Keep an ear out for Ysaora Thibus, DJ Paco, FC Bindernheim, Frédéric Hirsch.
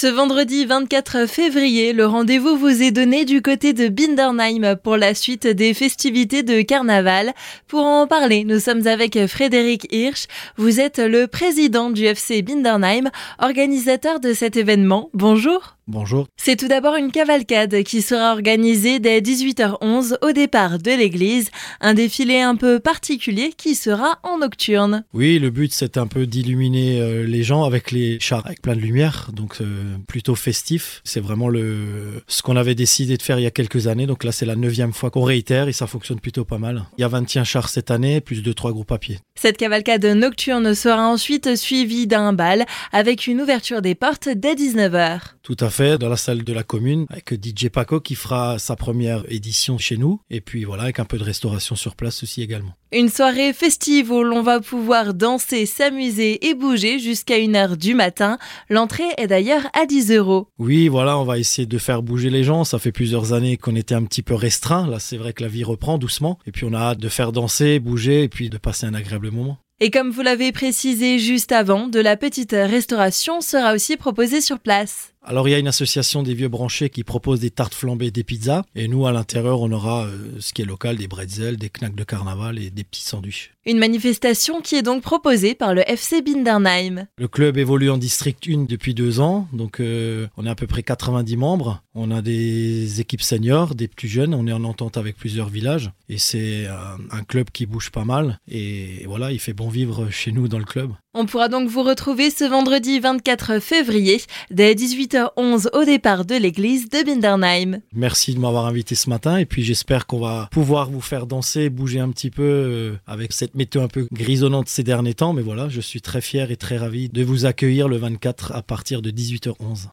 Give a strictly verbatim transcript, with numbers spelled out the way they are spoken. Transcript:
Ce vendredi vingt-quatre février, le rendez-vous vous est donné du côté de Bindernheim pour la suite des festivités de carnaval. Pour en parler, nous sommes avec Frédéric Hirsch. Vous êtes le président du F C Bindernheim, organisateur de cet événement. Bonjour. Bonjour. C'est tout d'abord une cavalcade qui sera organisée dès dix-huit heures onze au départ de l'église. Un défilé un peu particulier qui sera en nocturne. Oui, le but c'est un peu d'illuminer les gens avec les chars, avec plein de lumière. Donc euh... plutôt festif. C'est vraiment le, ce qu'on avait décidé de faire il y a quelques années. Donc là, c'est la neuvième fois qu'on réitère et ça fonctionne plutôt pas mal. Il y a vingt et un chars cette année, plus de trois groupes à pied. Cette cavalcade nocturne sera ensuite suivie d'un bal avec une ouverture des portes dès dix-neuf heures. Tout à fait, dans la salle de la commune avec D J Paco qui fera sa première édition chez nous. Et puis voilà, avec un peu de restauration sur place aussi également. Une soirée festive où l'on va pouvoir danser, s'amuser et bouger jusqu'à une heure du matin. L'entrée est d'ailleurs à dix euros. Oui, voilà, on va essayer de faire bouger les gens. Ça fait plusieurs années qu'on était un petit peu restreints. Là, c'est vrai que la vie reprend doucement. Et puis, on a hâte de faire danser, bouger et puis de passer un agréable moment. Et comme vous l'avez précisé juste avant, de la petite restauration sera aussi proposée sur place. Alors il y a une association des vieux branchés qui propose des tartes flambées, des pizzas. Et nous à l'intérieur on aura euh, ce qui est local, des bretzels, des knacks de carnaval et des petits sandwichs. Une manifestation qui est donc proposée par le F C Bindernheim. Le club évolue en district un depuis deux ans. Donc euh, on est à peu près quatre-vingt-dix membres. On a des équipes seniors, des plus jeunes. On est en entente avec plusieurs villages. Et c'est un, un club qui bouge pas mal. Et voilà, il fait bon vivre chez nous dans le club. On pourra donc vous retrouver ce vendredi vingt-quatre février dès dix-huit heures onze au départ de l'église de Bindernheim. Merci de m'avoir invité ce matin et puis j'espère qu'on va pouvoir vous faire danser, bouger un petit peu avec cette météo un peu grisonnante ces derniers temps. Mais voilà, je suis très fier et très ravi de vous accueillir le vingt-quatre à partir de dix-huit heures onze.